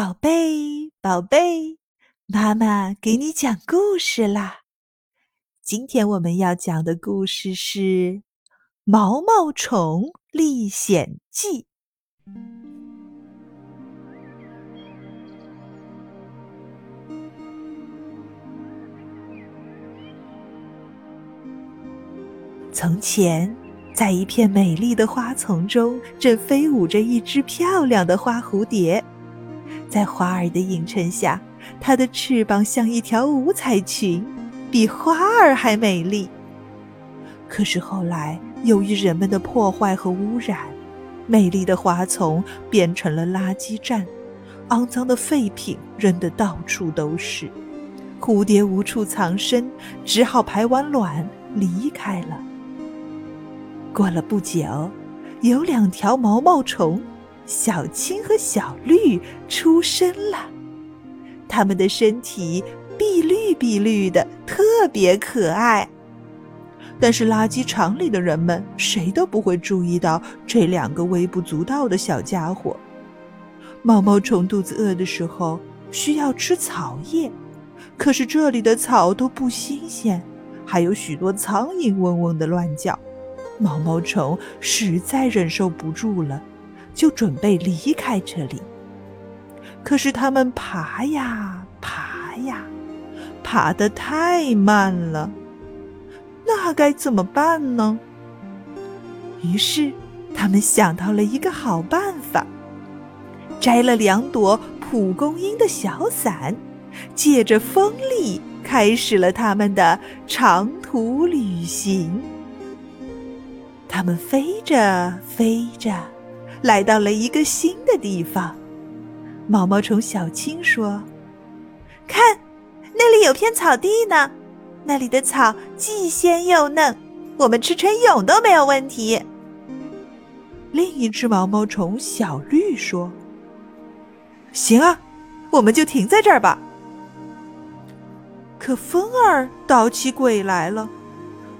宝贝，宝贝，妈妈给你讲故事啦！今天我们要讲的故事是《毛毛虫历险记》。从前，在一片美丽的花丛中，正飞舞着一只漂亮的花蝴蝶。在花儿的映衬下，它的翅膀像一条五彩裙，比花儿还美丽。可是后来，由于人们的破坏和污染，美丽的花丛变成了垃圾站，肮脏的废品扔得到处都是。蝴蝶无处藏身，只好排完卵离开了。过了不久，有两条毛毛虫小青和小绿出生了，它们的身体碧绿碧绿的，特别可爱。但是垃圾场里的人们谁都不会注意到这两个微不足道的小家伙。毛毛虫肚子饿的时候需要吃草叶，可是这里的草都不新鲜，还有许多苍蝇嗡嗡的乱叫。毛毛虫实在忍受不住了，就准备离开这里。可是它们爬呀爬呀，爬得太慢了，那该怎么办呢？于是它们想到了一个好办法，摘了两朵蒲公英的小伞，借着风力开始了它们的长途旅行。它们飞着飞着，来到了一个新的地方。毛毛虫小青说：看，那里有片草地呢，那里的草既鲜又嫩，我们吃成蛹都没有问题。另一只毛毛虫小绿说：行啊，我们就停在这儿吧。可风儿倒起鬼来了，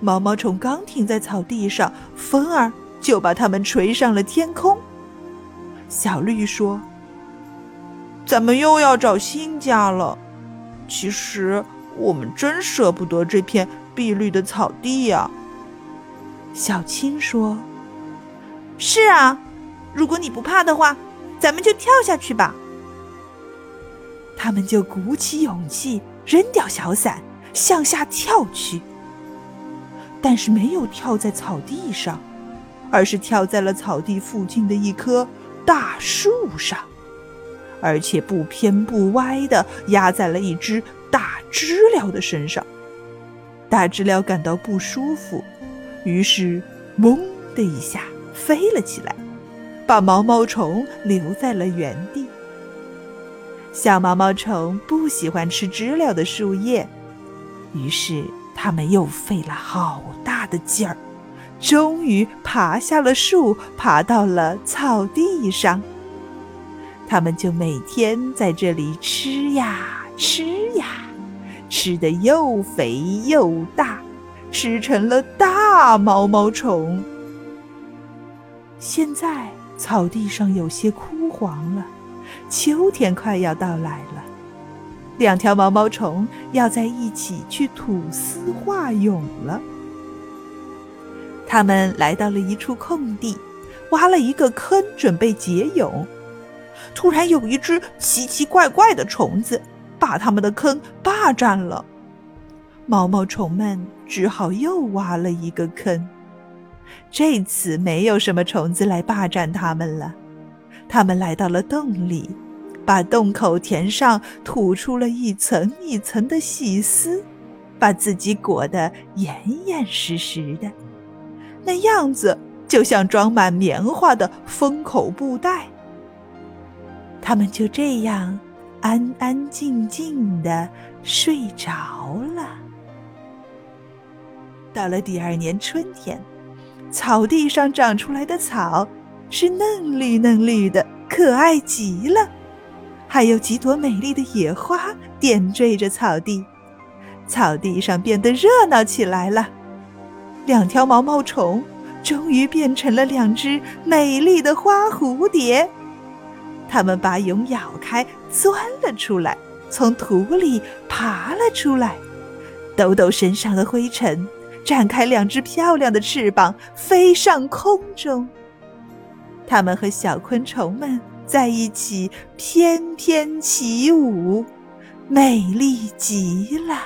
毛毛虫刚停在草地上，风儿就把它们吹上了天空。小绿说：咱们又要找新家了，其实我们真舍不得这片碧绿的草地啊。小青说：是啊，如果你不怕的话，咱们就跳下去吧。他们就鼓起勇气扔掉小伞，向下跳去。但是没有跳在草地上，而是跳在了草地附近的一棵大树上，而且不偏不歪地压在了一只大知了的身上。大知了感到不舒服，于是嗡的一下飞了起来，把毛毛虫留在了原地。小毛毛虫不喜欢吃知了的树叶，于是它们又费了好大的劲儿，终于爬下了树，爬到了草地上。他们就每天在这里吃呀吃呀，吃得又肥又大，吃成了大毛毛虫。现在草地上有些枯黄了，秋天快要到来了。两条毛毛虫要在一起去吐丝化蛹了。他们来到了一处空地，挖了一个坑，准备结蛹。突然有一只奇奇怪怪的虫子把他们的坑霸占了，毛毛虫们只好又挖了一个坑。这次没有什么虫子来霸占他们了，他们来到了洞里，把洞口填上，吐出了一层一层的细丝，把自己裹得严严实实的，那样子就像装满棉花的封口布袋。他们就这样安安静静地睡着了。到了第二年春天，草地上长出来的草是嫩绿嫩绿的，可爱极了。还有几朵美丽的野花点缀着草地，草地上变得热闹起来了。两条毛毛虫终于变成了两只美丽的花蝴蝶，他们把蛹咬开，钻了出来，从土里爬了出来，抖抖身上的灰尘，展开两只漂亮的翅膀，飞上空中。它们和小昆虫们在一起翩翩起舞，美丽极了。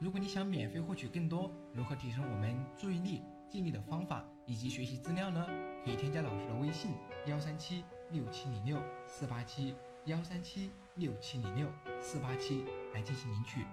如果你想免费获取更多如何提升我们注意力、记忆力的方法以及学习资料呢，可以添加老师的微信137670648713767064871来进行领取。